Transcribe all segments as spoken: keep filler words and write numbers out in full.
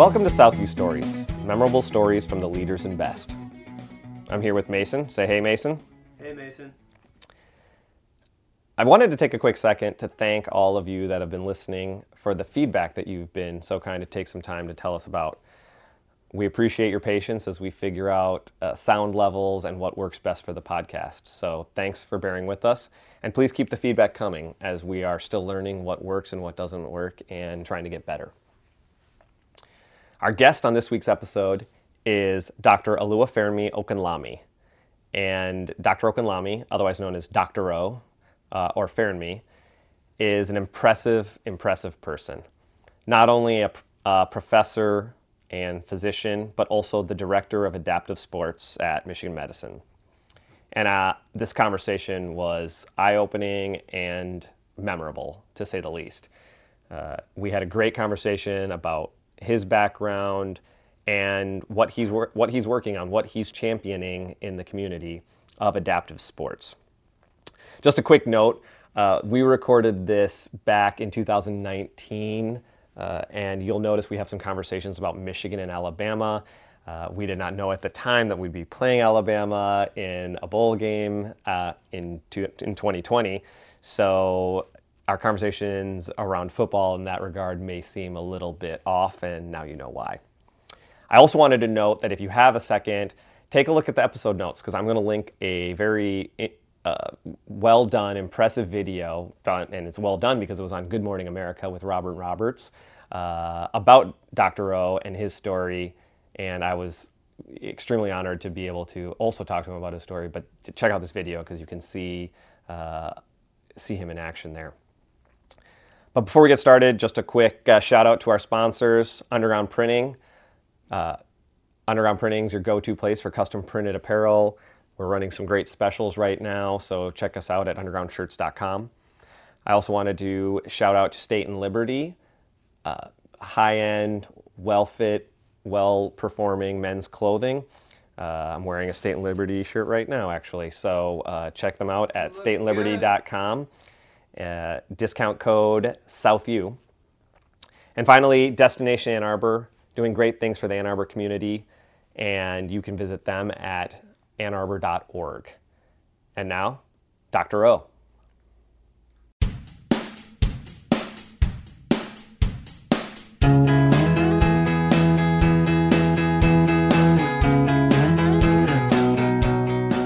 Welcome to Southview Stories, memorable stories from the leaders and best. I'm here with Mason. Say hey, Mason. Hey, Mason. I wanted to take a quick second to thank all of you that have been listening for the feedback that you've been so kind to take some time to tell us about. We appreciate your patience as we figure out uh, sound levels and what works best for the podcast. So thanks for bearing with us. And please keep the feedback coming as we are still learning what works and what doesn't work and trying to get better. Our guest on this week's episode is Doctor Oluwaferanmi Okanlami. And Doctor Okanlami, otherwise known as Doctor O uh, or Feranmi, is an impressive, impressive person. Not only a, a professor and physician, but also the director of adaptive sports at Michigan Medicine. And uh, this conversation was eye-opening and memorable, to say the least. Uh, we had a great conversation about his background and what he's, wor what he's working on, what he's championing in the community of adaptive sports. Just a quick note, uh, we recorded this back in two thousand nineteen, Uh, and you'll notice we have some conversations about Michigan and Alabama. Uh, we did not know at the time that we'd be playing Alabama in a bowl game uh, in, two, in twenty twenty. So our conversations around football in that regard may seem a little bit off, and now you know why. I also wanted to note that if you have a second, take a look at the episode notes, because I'm going to link a very Uh, well done, impressive video, done, and it's well done because it was on Good Morning America with Robert Roberts uh, about Doctor O and his story, and I was extremely honored to be able to also talk to him about his story, but to check out this video because you can see, uh, see him in action there. But before we get started, just a quick uh, shout out to our sponsors, Underground Printing. Uh, Underground Printing is your go-to place for custom printed apparel. We're running some great specials right now, so check us out at underground shirts dot com. I also wanted to shout out to State and Liberty, uh, high-end, well-fit, well-performing men's clothing. Uh, I'm wearing a State and Liberty shirt right now, actually, so uh, check them out at state and liberty dot com. Uh, discount code SOUTHU. And finally, Destination Ann Arbor, doing great things for the Ann Arbor community, and you can visit them at ann arbor dot org. And now, Doctor O.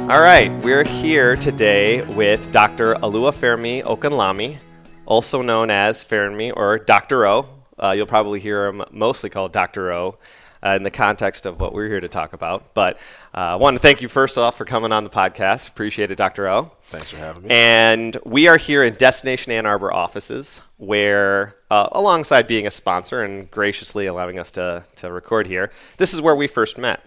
All right, we're here today with Doctor Oluwaferanmi Okanlami, also known as Feranmi or Doctor O. Uh, you'll probably hear him mostly called Doctor O. Uh, in the context of what we're here to talk about. But I uh, want to thank you first off for coming on the podcast. Appreciate it, Doctor O. Thanks for having me. And we are here in Destination Ann Arbor offices where, uh, alongside being a sponsor and graciously allowing us to, to record here, this is where we first met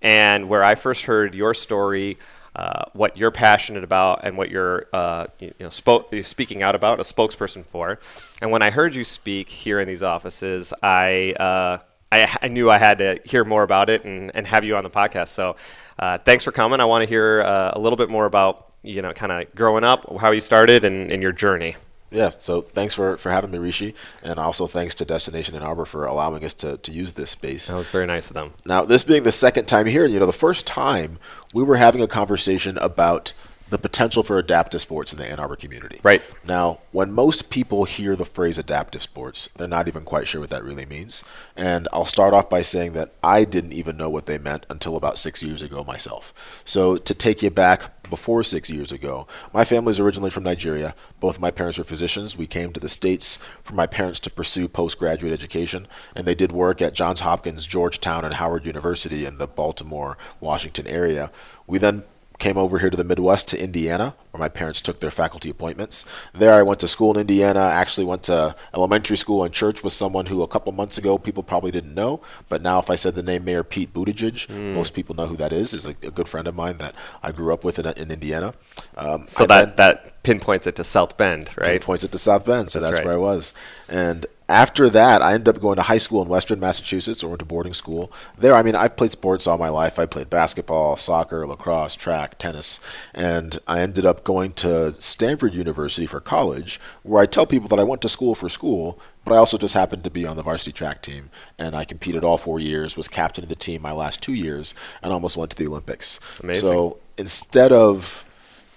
and where I first heard your story, uh, what you're passionate about and what you're uh, you, you know, spo speaking out about, a spokesperson for. And when I heard you speak here in these offices, I... Uh, I, I knew I had to hear more about it and, and have you on the podcast. So uh, thanks for coming. I want to hear uh, a little bit more about, you know, kind of growing up, how you started and, and your journey. Yeah. So thanks for, for having me, Rishi. And also thanks to Destination Ann Arbor for allowing us to, to use this space. That was very nice of them. Now, this being the second time here, you know, the first time we were having a conversation about the potential for adaptive sports in the Ann Arbor community. Right. Now, when most people hear the phrase adaptive sports, they're not even quite sure what that really means. And I'll start off by saying that I didn't even know what they meant until about six years ago myself. So to take you back before six years ago, my family's originally from Nigeria. Both my parents were physicians. We came to the States for my parents to pursue postgraduate education, and they did work at Johns Hopkins, Georgetown, and Howard University in the Baltimore, Washington area. We then came over here to the Midwest, to Indiana, where my parents took their faculty appointments. There I went to school in Indiana, actually went to elementary school and church with someone who a couple months ago people probably didn't know, but now if I said the name Mayor Pete Buttigieg, mm. most people know who that is. Is a, a good friend of mine that I grew up with in, in Indiana. Um, so I that... that pinpoints it to South Bend, right? Pinpoints it to South Bend, so that's, that's right. where I was. And after that, I ended up going to high school in Western Massachusetts, or went to boarding school. There, I mean, I've played sports all my life. I played basketball, soccer, lacrosse, track, tennis. And I ended up going to Stanford University for college, where I tell people that I went to school for school, but I also just happened to be on the varsity track team. And I competed all four years, was captain of the team my last two years, and almost went to the Olympics. Amazing. So instead of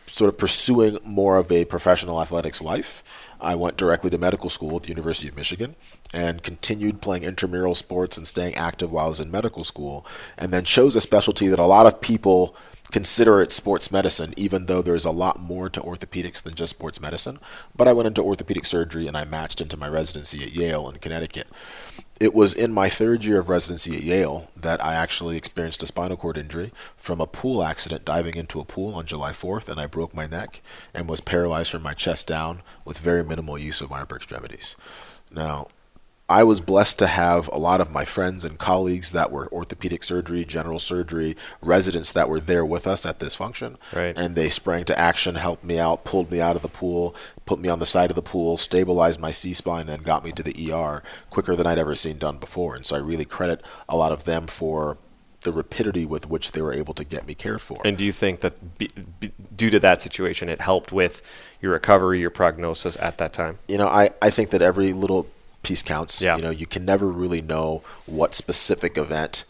sort of pursuing more of a professional athletics life, I went directly to medical school at the University of Michigan and continued playing intramural sports and staying active while I was in medical school, and then chose a specialty that a lot of people consider it sports medicine, even though there's a lot more to orthopedics than just sports medicine. But I went into orthopedic surgery, and I matched into my residency at Yale in Connecticut. It was in my third year of residency at Yale that I actually experienced a spinal cord injury from a pool accident, diving into a pool on July fourth, and I broke my neck and was paralyzed from my chest down with very minimal use of my upper extremities. Now, I was blessed to have a lot of my friends and colleagues that were orthopedic surgery, general surgery, residents that were there with us at this function. Right. And they sprang to action, helped me out, pulled me out of the pool, put me on the side of the pool, stabilized my C-spine, and got me to the E R quicker than I'd ever seen done before. And so I really credit a lot of them for the rapidity with which they were able to get me cared for. And do you think that be, be, due to that situation, it helped with your recovery, your prognosis at that time? You know, I, I think that every little piece counts. Yeah. You know, you can never really know what specific event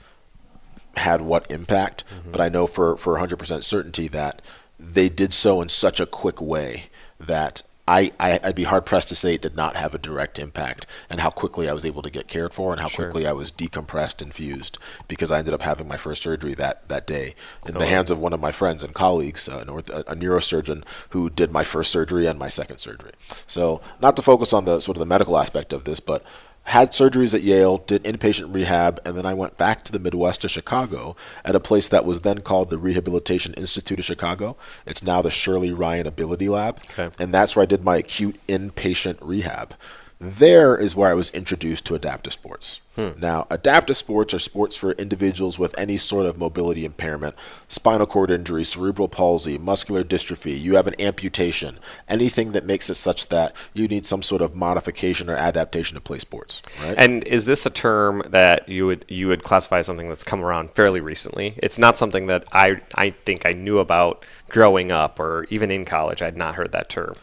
had what impact, mm-hmm. but I know for, for one hundred percent certainty that they did so in such a quick way that I, I, I'd be hard-pressed to say it did not have a direct impact, and how quickly I was able to get cared for and how sure. quickly I was decompressed and fused, because I ended up having my first surgery that, that day in oh. the hands of one of my friends and colleagues, uh, an orth- a neurosurgeon who did my first surgery and my second surgery. So not to focus on the sort of the medical aspect of this, but had surgeries at Yale, did inpatient rehab, and then I went back to the Midwest to Chicago at a place that was then called the Rehabilitation Institute of Chicago. It's now the Shirley Ryan Ability Lab, okay. and that's where I did my acute inpatient rehab. There is where I was introduced to adaptive sports. Hmm. Now, adaptive sports are sports for individuals with any sort of mobility impairment, spinal cord injury, cerebral palsy, muscular dystrophy, you have an amputation, anything that makes it such that you need some sort of modification or adaptation to play sports. Right? And is this a term that you would you would classify as something that's come around fairly recently? It's not something that I I think I knew about growing up, or even in college. I had not heard that term.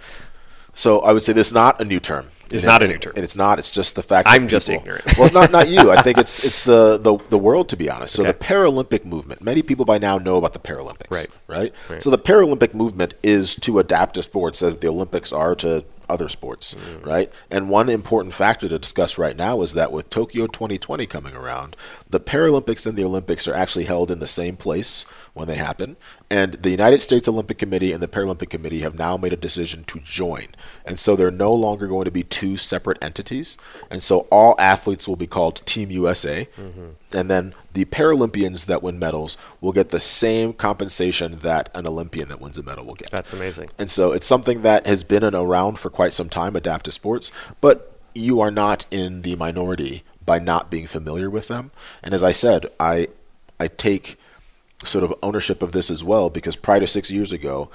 So I would say this is not a new term. It's and not it, a new term. And it's not. It's just the fact that I'm people, just ignorant. Well, not not you. I think it's it's the, the, the world, to be honest. So okay. the Paralympic movement, many people by now know about the Paralympics. Right. Right? right. So the Paralympic movement is to adaptive sports as the Olympics are to other sports, mm. right? And one important factor to discuss right now is that with Tokyo twenty twenty coming around, the Paralympics and the Olympics are actually held in the same place when they happen. And the United States Olympic Committee and the Paralympic Committee have now made a decision to join. And so they're no longer going to be two separate entities. And so all athletes will be called Team U S A. Mm-hmm. And then the Paralympians that win medals will get the same compensation that an Olympian that wins a medal will get. That's amazing. And so it's something that has been around for quite some time, adaptive sports, but you are not in the minority by not being familiar with them. And as I said, I I take sort of ownership of this as well, because prior to six years ago,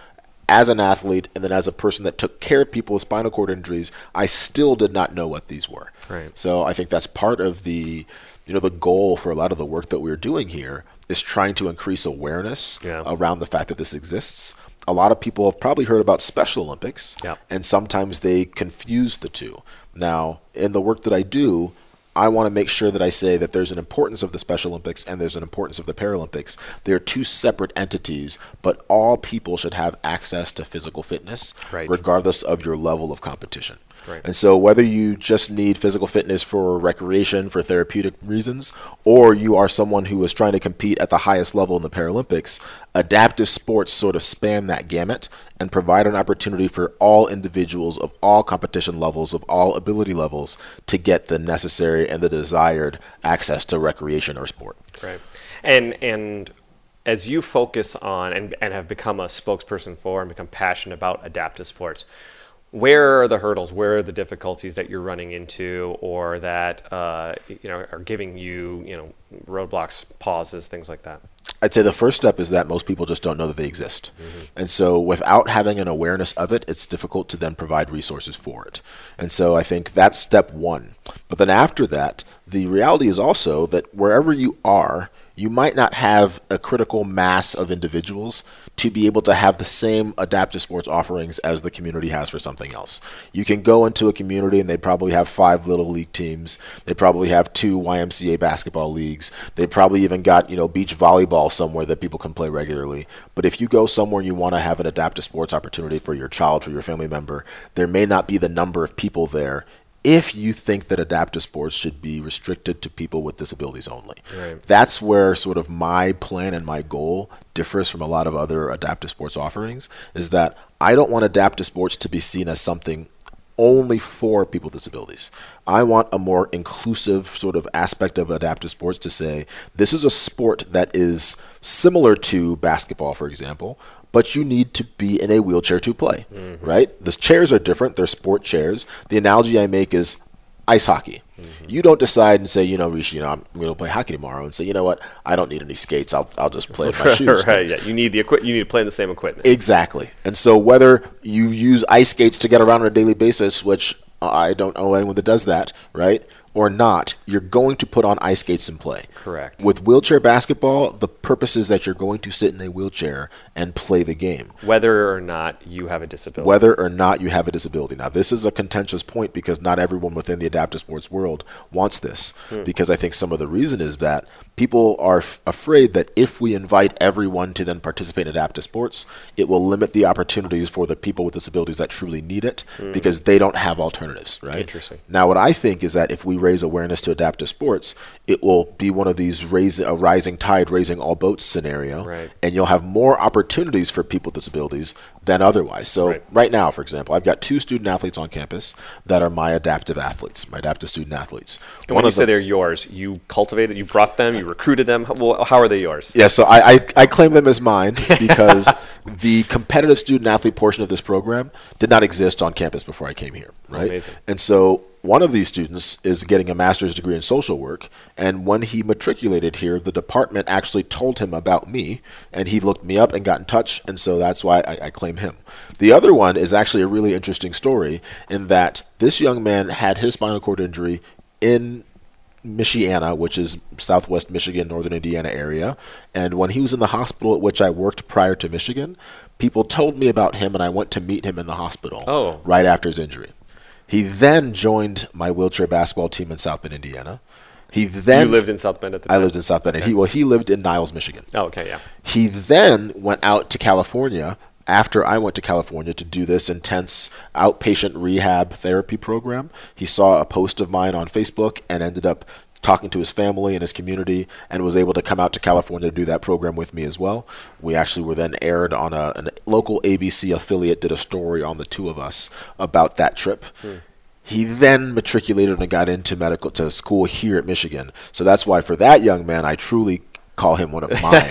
as an athlete and then as a person that took care of people with spinal cord injuries, I still did not know what these were. Right. So I think that's part of the you know, the goal for a lot of the work that we're doing here is trying to increase awareness yeah. around the fact that this exists. A lot of people have probably heard about Special Olympics, yeah. and sometimes they confuse the two. Now, in the work that I do, I want to make sure that I say that there's an importance of the Special Olympics and there's an importance of the Paralympics. They're two separate entities, but all people should have access to physical fitness, right. regardless of your level of competition. Right. And so whether you just need physical fitness for recreation, for therapeutic reasons, or you are someone who is trying to compete at the highest level in the Paralympics, adaptive sports sort of span that gamut and provide an opportunity for all individuals of all competition levels, of all ability levels, to get the necessary and the desired access to recreation or sport. Right. And and as you focus on and, and have become a spokesperson for and become passionate about adaptive sports, where are the hurdles? Where are the difficulties that you're running into, or that uh, you know are giving you you know roadblocks, pauses, things like that? I'd say the first step is that most people just don't know that they exist. Mm-hmm. And so without having an awareness of it, it's difficult to then provide resources for it. And so I think that's step one. But then after that, the reality is also that wherever you are, you might not have a critical mass of individuals to be able to have the same adaptive sports offerings as the community has for something else. You can go into a community and they probably have five little league teams. They probably have two Y M C A basketball leagues. They probably even got, you know, beach volleyball somewhere that people can play regularly. But if you go somewhere and you want to have an adaptive sports opportunity for your child, for your family member, there may not be the number of people there if you think that adaptive sports should be restricted to people with disabilities only. Right. That's where sort of my plan and my goal differs from a lot of other adaptive sports offerings, is that I don't want adaptive sports to be seen as something only for people with disabilities. I want a more inclusive sort of aspect of adaptive sports to say, this is a sport that is similar to basketball, for example, but you need to be in a wheelchair to play, mm-hmm. right? The chairs are different. They're sport chairs. The analogy I make is ice hockey. Mm-hmm. You don't decide and say, you know, Rishi, you know, I'm going to play hockey tomorrow, and say, you know what, I don't need any skates. I'll I'll just play in my shoes. Right, yeah. You need the equi- You need to play in the same equipment. Exactly. And so whether you use ice skates to get around on a daily basis, which I don't know anyone that does that, right? Or not, you're going to put on ice skates and play. Correct. With wheelchair basketball, the purpose is that you're going to sit in a wheelchair and play the game. Whether or not you have a disability. Whether or not you have a disability. Now, this is a contentious point because not everyone within the adaptive sports world wants this. Hmm. Because I think some of the reason is that people are f- afraid that if we invite everyone to then participate in adaptive sports, it will limit the opportunities for the people with disabilities that truly need it mm. because they don't have alternatives, right? Interesting. Now, what I think is that if we raise awareness to adaptive sports, it will be one of these raise, a rising tide, raising all boats scenario, right. and you'll have more opportunities for people with disabilities than otherwise. So right. right now, for example, I've got two student athletes on campus that are my adaptive athletes, my adaptive student athletes. And one when you say them, they're yours, you cultivated, you brought them, you recruited them. Well, how are they yours? Yeah, so I, I, I claim them as mine because the competitive student-athlete portion of this program did not exist on campus before I came here, right? Amazing. And so one of these students is getting a master's degree in social work, and when he matriculated here, the department actually told him about me, and he looked me up and got in touch, and so that's why I, I claim him. The other one is actually a really interesting story in that this young man had his spinal cord injury in Michiana, which is southwest Michigan, northern Indiana area. And when he was in the hospital at which I worked prior to Michigan, people told me about him and I went to meet him in the hospital oh. right after his injury. He then joined my wheelchair basketball team in South Bend, Indiana. He then You lived in South Bend at the time? I lived in South Bend. Okay. And he, well, he lived in Niles, Michigan. Oh, okay, yeah. He then went out to California after I went to California to do this intense outpatient rehab therapy program. He saw a post of mine on Facebook and ended up talking to his family and his community and was able to come out to California to do that program with me as well. We actually were then aired on a, a local A B C affiliate, did a story on the two of us about that trip. Hmm. He then matriculated and got into medical to school here at Michigan. So that's why for that young man, I truly call him one of mine.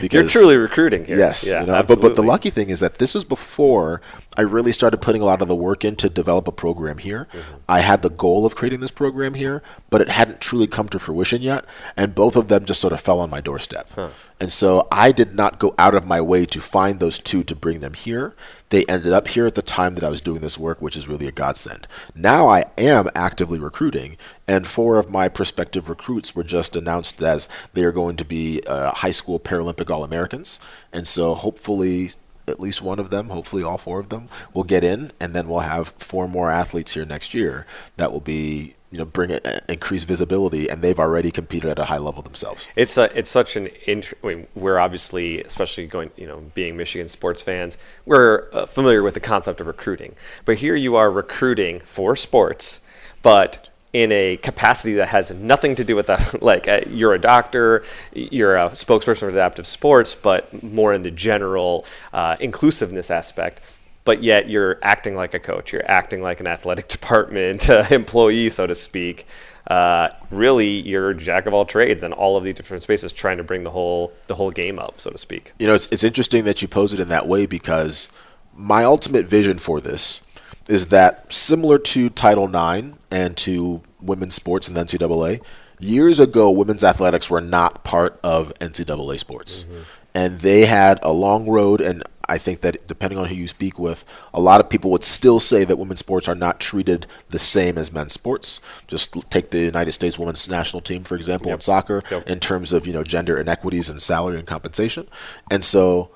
Because you're truly recruiting here. Yes. Yeah, you know, but, but the lucky thing is that this is before I really started putting a lot of the work in to develop a program here. Mm-hmm. I had the goal of creating this program here, but it hadn't truly come to fruition yet. And both of them just sort of fell on my doorstep. Huh. And so I did not go out of my way to find those two to bring them here. They ended up here at the time that I was doing this work, which is really a godsend. Now I am actively recruiting, and four of my prospective recruits were just announced as they are going to be uh, high school Paralympic All-Americans. And so hopefully at least one of them, hopefully all four of them, will get in, and then we'll have four more athletes here next year that will be, you know, bring it, uh, increased visibility, and they've already competed at a high level themselves. It's a, it's such an int- I mean, we're obviously, especially going, you know, being Michigan sports fans, we're uh, familiar with the concept of recruiting. But here you are recruiting for sports, but in a capacity that has nothing to do with that. Like uh, you're a doctor, you're a spokesperson for adaptive sports, but more in the general uh, inclusiveness aspect. But yet you're acting like a coach, you're acting like an athletic department uh, employee, so to speak. Uh, really, you're jack of all trades in all of the different spaces, trying to bring the whole the whole game up, so to speak. You know, it's it's interesting that you pose it in that way, because my ultimate vision for this is that similar to Title nine and to women's sports in the N C double A, years ago, women's athletics were not part of N C double A sports. Mm-hmm. And they had a long road, and I think that depending on who you speak with, a lot of people would still say that women's sports are not treated the same as men's sports. Just take the United States women's national team, for example, yep. in soccer, yep. in terms of, you know, gender inequities and salary and compensation. And so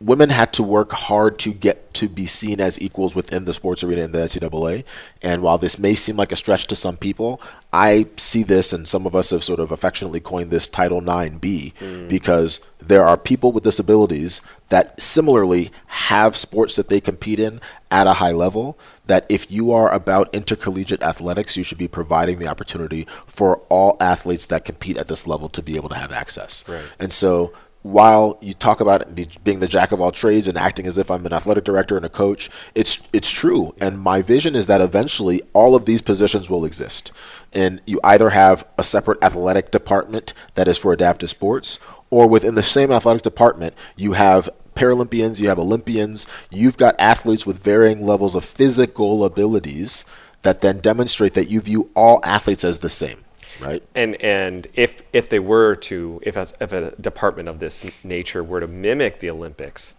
women had to work hard to get to be seen as equals within the sports arena in the N C double A. And while this may seem like a stretch to some people, I see this, and some of us have sort of affectionately coined this Title nine B, mm. because there are people with disabilities that similarly have sports that they compete in at a high level, that if you are about intercollegiate athletics, you should be providing the opportunity for all athletes that compete at this level to be able to have access. Right. And so while you talk about being the jack of all trades and acting as if I'm an athletic director and a coach, it's it's true. And my vision is that eventually all of these positions will exist. And you either have a separate athletic department that is for adaptive sports, or within the same athletic department, you have Paralympians, you have Olympians, you've got athletes with varying levels of physical abilities that then demonstrate that you view all athletes as the same. Right. And and if if they were to, if a, if a department of this nature were to mimic the Olympics,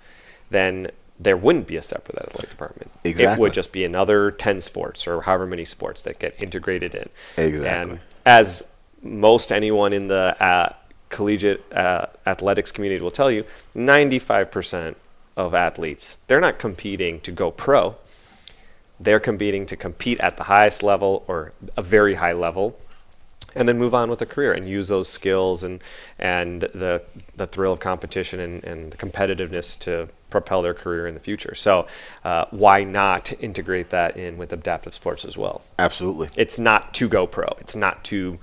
then there wouldn't be a separate athletic department. Exactly. It would just be another ten sports or however many sports that get integrated in. Exactly. And as most anyone in the uh, collegiate uh, athletics community will tell you, ninety-five percent of athletes, they're not competing to go pro. They're competing to compete at the highest level or a very high level, and then move on with a career and use those skills and and the the thrill of competition and, and the competitiveness to propel their career in the future. So uh, why not integrate that in with adaptive sports as well? Absolutely. It's not to go pro. It's not to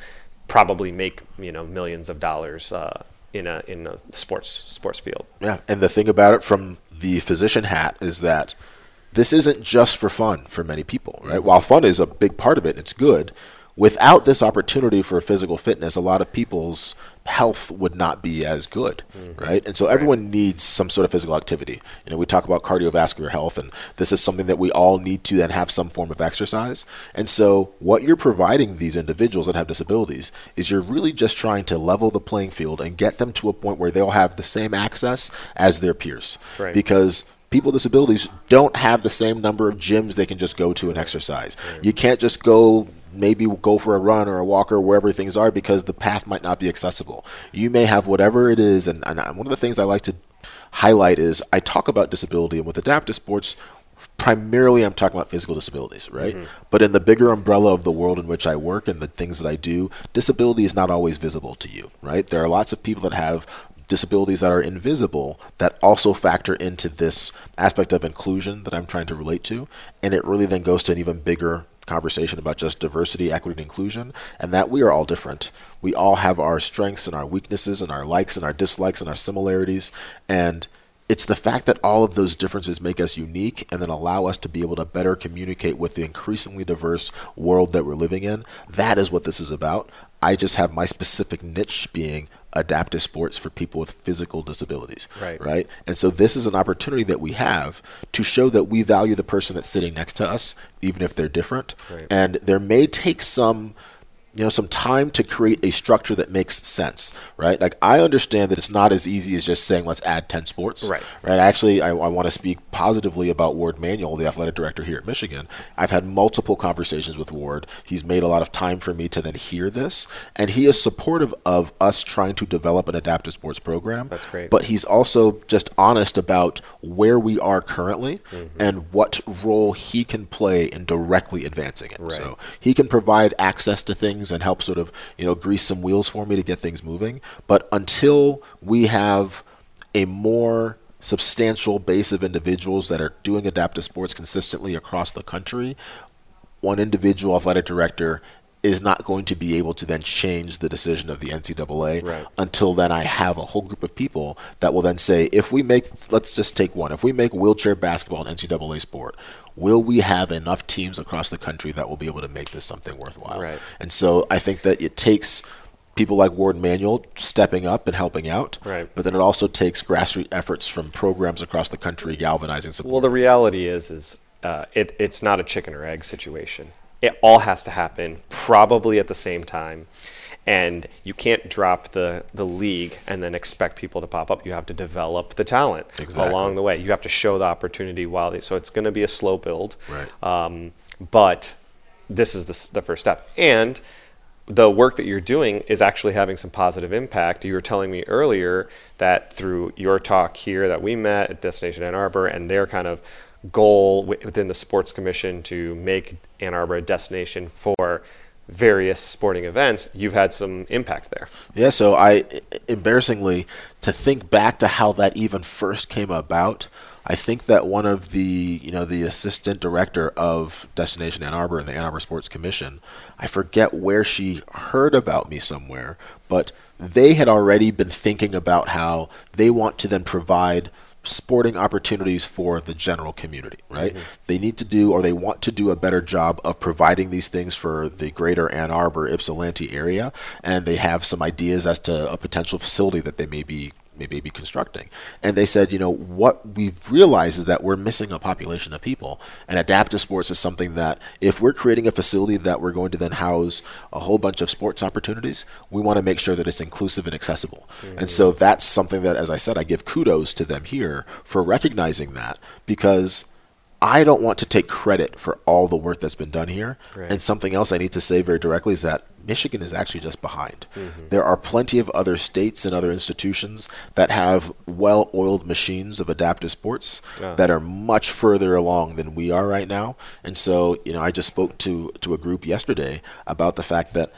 probably make, you know, millions of dollars uh, in a in a sports sports field. Yeah, and the thing about it from the physician hat is that this isn't just for fun for many people, right? Mm-hmm. While fun is a big part of it, it's good. Without this opportunity for physical fitness, a lot of people's health would not be as good, mm-hmm. right? And so everyone right. needs some sort of physical activity. You know, we talk about cardiovascular health, and this is something that we all need to then have some form of exercise. And so what you're providing these individuals that have disabilities is you're really just trying to level the playing field and get them to a point where they'll have the same access as their peers. Right. Because people with disabilities don't have the same number of gyms they can just go to and exercise. Right. You can't just go maybe go for a run or a walk or wherever things are, because the path might not be accessible. You may have whatever it is. And, and one of the things I like to highlight is I talk about disability, and with adaptive sports, primarily I'm talking about physical disabilities, right? Mm-hmm. But in the bigger umbrella of the world in which I work and the things that I do, disability is not always visible to you, right? There are lots of people that have disabilities that are invisible that also factor into this aspect of inclusion that I'm trying to relate to. And it really then goes to an even bigger conversation about just diversity, equity, and inclusion, and that we are all different. We all have our strengths and our weaknesses and our likes and our dislikes and our similarities. And it's the fact that all of those differences make us unique and then allow us to be able to better communicate with the increasingly diverse world that we're living in. That is what this is about. I just have my specific niche being adaptive sports for people with physical disabilities, right. right? And so this is an opportunity that we have to show that we value the person that's sitting next to us, even if they're different. Right. And there may take some, you know, some time to create a structure that makes sense, right? Like, I understand that it's not as easy as just saying, let's add ten sports, right? Right. Actually, I, I want to speak positively about Warde Manuel, the athletic director here at Michigan. I've had multiple conversations with Warde. He's made a lot of time for me to then hear this, and he is supportive of us trying to develop an adaptive sports program. That's great. But he's also just honest about where we are currently mm-hmm. and what role he can play in directly advancing it. Right. So he can provide access to things and help sort of, you know, grease some wheels for me to get things moving. But until we have a more substantial base of individuals that are doing adaptive sports consistently across the country, one individual athletic director is not going to be able to then change the decision of the N C double A. Right. Until then, I have a whole group of people that will then say, if we make, let's just take one, if we make wheelchair basketball an N C double A sport, will we have enough teams across the country that will be able to make this something worthwhile? Right. And so I think that it takes people like Warde Manuel stepping up and helping out, right. but then it also takes grassroots efforts from programs across the country galvanizing support. Well, the reality is, is uh, it, it's not a chicken or egg situation. It all has to happen probably at the same time. And you can't drop the, the league and then expect people to pop up. You have to develop the talent exactly. along the way. You have to show the opportunity while they, so it's going to be a slow build. Right. Um, but this is the, the first step. And the work that you're doing is actually having some positive impact. You were telling me earlier that through your talk here that we met at Destination Ann Arbor and their kind of goal within the Sports Commission to make Ann Arbor a destination for various sporting events, you've had some impact there. Yeah, so I, embarrassingly, to think back to how that even first came about, I think that one of the, you know, the assistant director of Destination Ann Arbor and the Ann Arbor Sports Commission, I forget where she heard about me somewhere, but they had already been thinking about how they want to then provide sporting opportunities for the general community, right? Mm-hmm. They need to do, or they want to do a better job of providing these things for the greater Ann Arbor, Ypsilanti area, and they have some ideas as to a potential facility that they may be maybe be constructing. And they said, you know, what we've realized is that we're missing a population of people, and adaptive sports is something that if we're creating a facility that we're going to then house a whole bunch of sports opportunities, we want to make sure that it's inclusive and accessible. Mm-hmm. And so that's something that, as I said, I give kudos to them here for recognizing that, because I don't want to take credit for all the work that's been done here. Right. And something else I need to say very directly is that Michigan is actually just behind. Mm-hmm. There are plenty of other states and other institutions that have well-oiled machines of adaptive sports yeah. that are much further along than we are right now. And so, you know, I just spoke to, to a group yesterday about the fact that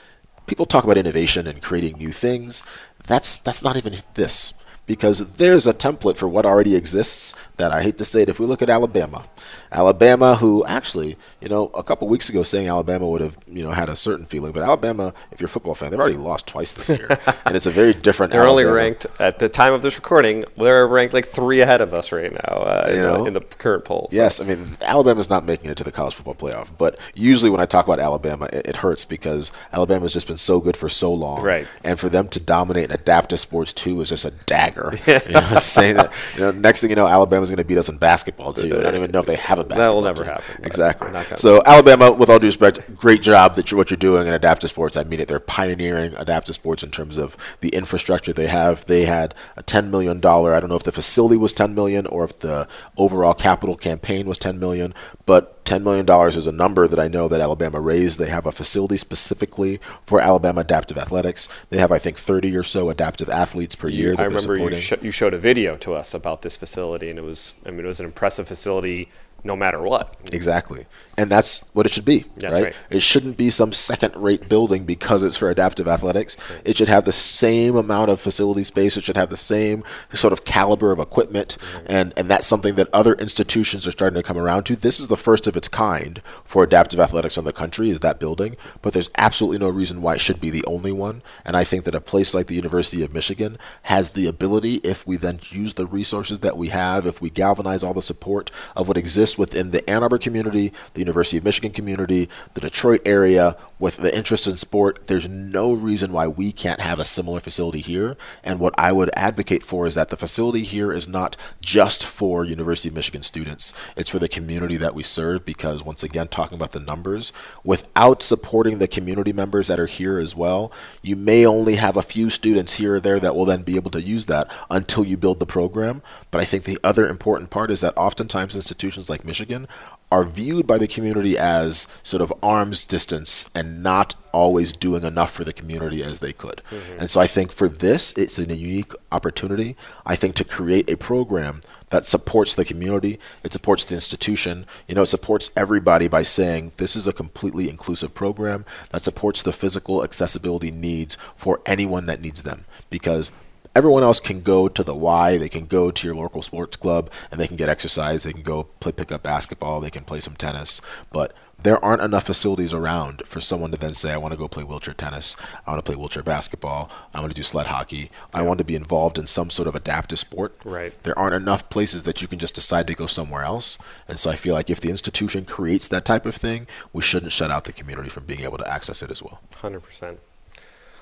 people talk about innovation and creating new things. That's, that's not even this. Because there's a template for what already exists that I hate to say it. If we look at Alabama, Alabama, who actually, you know, a couple weeks ago saying Alabama would have, you know, had a certain feeling. But Alabama, if you're a football fan, they've already lost twice this year. And it's a very different They're Alabama. Only ranked, at the time of this recording, they're ranked like three ahead of us right now uh, you in, know, the, in the current polls. Yes, I mean, Alabama's not making it to the college football playoff. But usually when I talk about Alabama, it, it hurts because Alabama's just been so good for so long. Right. And for them to dominate and adapt to sports, too, is just a dagger. You know, saying that, you know, next thing you know, Alabama's going to beat us in basketball, so you don't even know if they have a basketball. That will never team. happen. Exactly. So happen. Alabama, with all due respect, great job that you're, what you're doing in adaptive sports. I mean it. They're pioneering adaptive sports in terms of the infrastructure they have. They had a ten million dollars. I don't know if the facility was ten million dollars or if the overall capital campaign was ten million dollars, but ten million dollars is a number that I know that Alabama raised. They have a facility specifically for Alabama adaptive athletics. They have, I think, thirty or so adaptive athletes per year. That I remember you, sh- you showed a video to us about this facility, and it was, I mean, it was an impressive facility no matter what. Exactly. And that's what it should be, that's right? right? It shouldn't be some second-rate building because it's for adaptive athletics. Right. It should have the same amount of facility space. It should have the same sort of caliber of equipment, mm-hmm. and, and that's something that other institutions are starting to come around to. This is the first of its kind for adaptive athletics in the country, is that building, but there's absolutely no reason why it should be the only one, and I think that a place like the University of Michigan has the ability, if we then use the resources that we have, if we galvanize all the support of what exists within the Ann Arbor community, the University of Michigan community, the Detroit area, with the interest in sport, there's no reason why we can't have a similar facility here. And what I would advocate for is that the facility here is not just for University of Michigan students. It's for the community that we serve, because once again, talking about the numbers, without supporting the community members that are here as well, you may only have a few students here or there that will then be able to use that until you build the program. But I think the other important part is that oftentimes institutions like Michigan are viewed by the community as sort of arm's distance and not always doing enough for the community as they could. Mm-hmm. And so I think for this, it's a unique opportunity, I think, to create a program that supports the community, it supports the institution, you know, it supports everybody by saying this is a completely inclusive program that supports the physical accessibility needs for anyone that needs them. Because everyone else can go to the Y, they can go to your local sports club, and they can get exercise, they can go play, pick up basketball, they can play some tennis, but there aren't enough facilities around for someone to then say, I want to go play wheelchair tennis, I want to play wheelchair basketball, I want to do sled hockey, yeah. I want to be involved in some sort of adaptive sport. Right. There aren't enough places that you can just decide to go somewhere else. And so I feel like if the institution creates that type of thing, we shouldn't shut out the community from being able to access it as well. one hundred percent.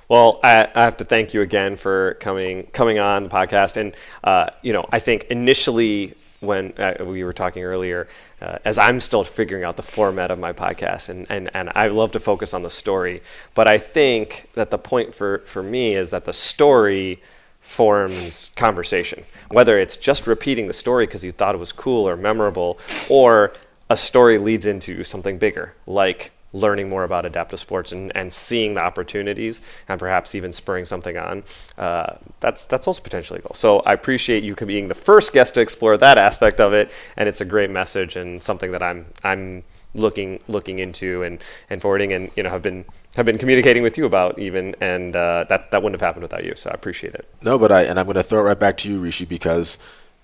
Well, I, I have to thank you again for coming coming on the podcast. And, uh, you know, I think initially when uh, we were talking earlier, uh, as I'm still figuring out the format of my podcast, and, and, and I love to focus on the story, but I think that the point for, for me is that the story forms conversation, whether it's just repeating the story because you thought it was cool or memorable, or a story leads into something bigger, like learning more about adaptive sports and, and seeing the opportunities and perhaps even spurring something on. Uh, that's that's also potentially cool. So I appreciate you being the first guest to explore that aspect of it, and it's a great message and something that I'm I'm looking looking into and and forwarding, and you know have been have been communicating with you about even, and uh, that that wouldn't have happened without you. So I appreciate it. No, but I and I'm going to throw it right back to you, Rishi, because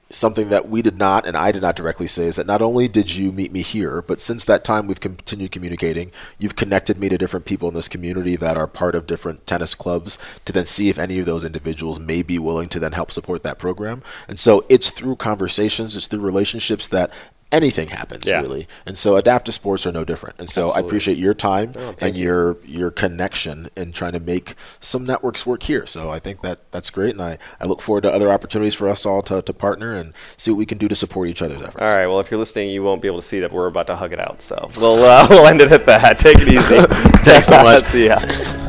something that we did not, and I did not directly say, is that not only did you meet me here, but since that time we've continued communicating. You've connected me to different people in this community that are part of different tennis clubs to then see if any of those individuals may be willing to then help support that program. And so it's through conversations, it's through relationships that anything happens, yeah. really. And so adaptive sports are no different. And so Absolutely. I appreciate your time oh, and your your connection in trying to make some networks work here. So I think that that's great. And I, I look forward to other opportunities for us all to, to partner and see what we can do to support each other's efforts. All right. Well, if you're listening, you won't be able to see that we're about to hug it out. So we'll, uh, we'll end it at that. Take it easy. Thanks so much. Let's see ya.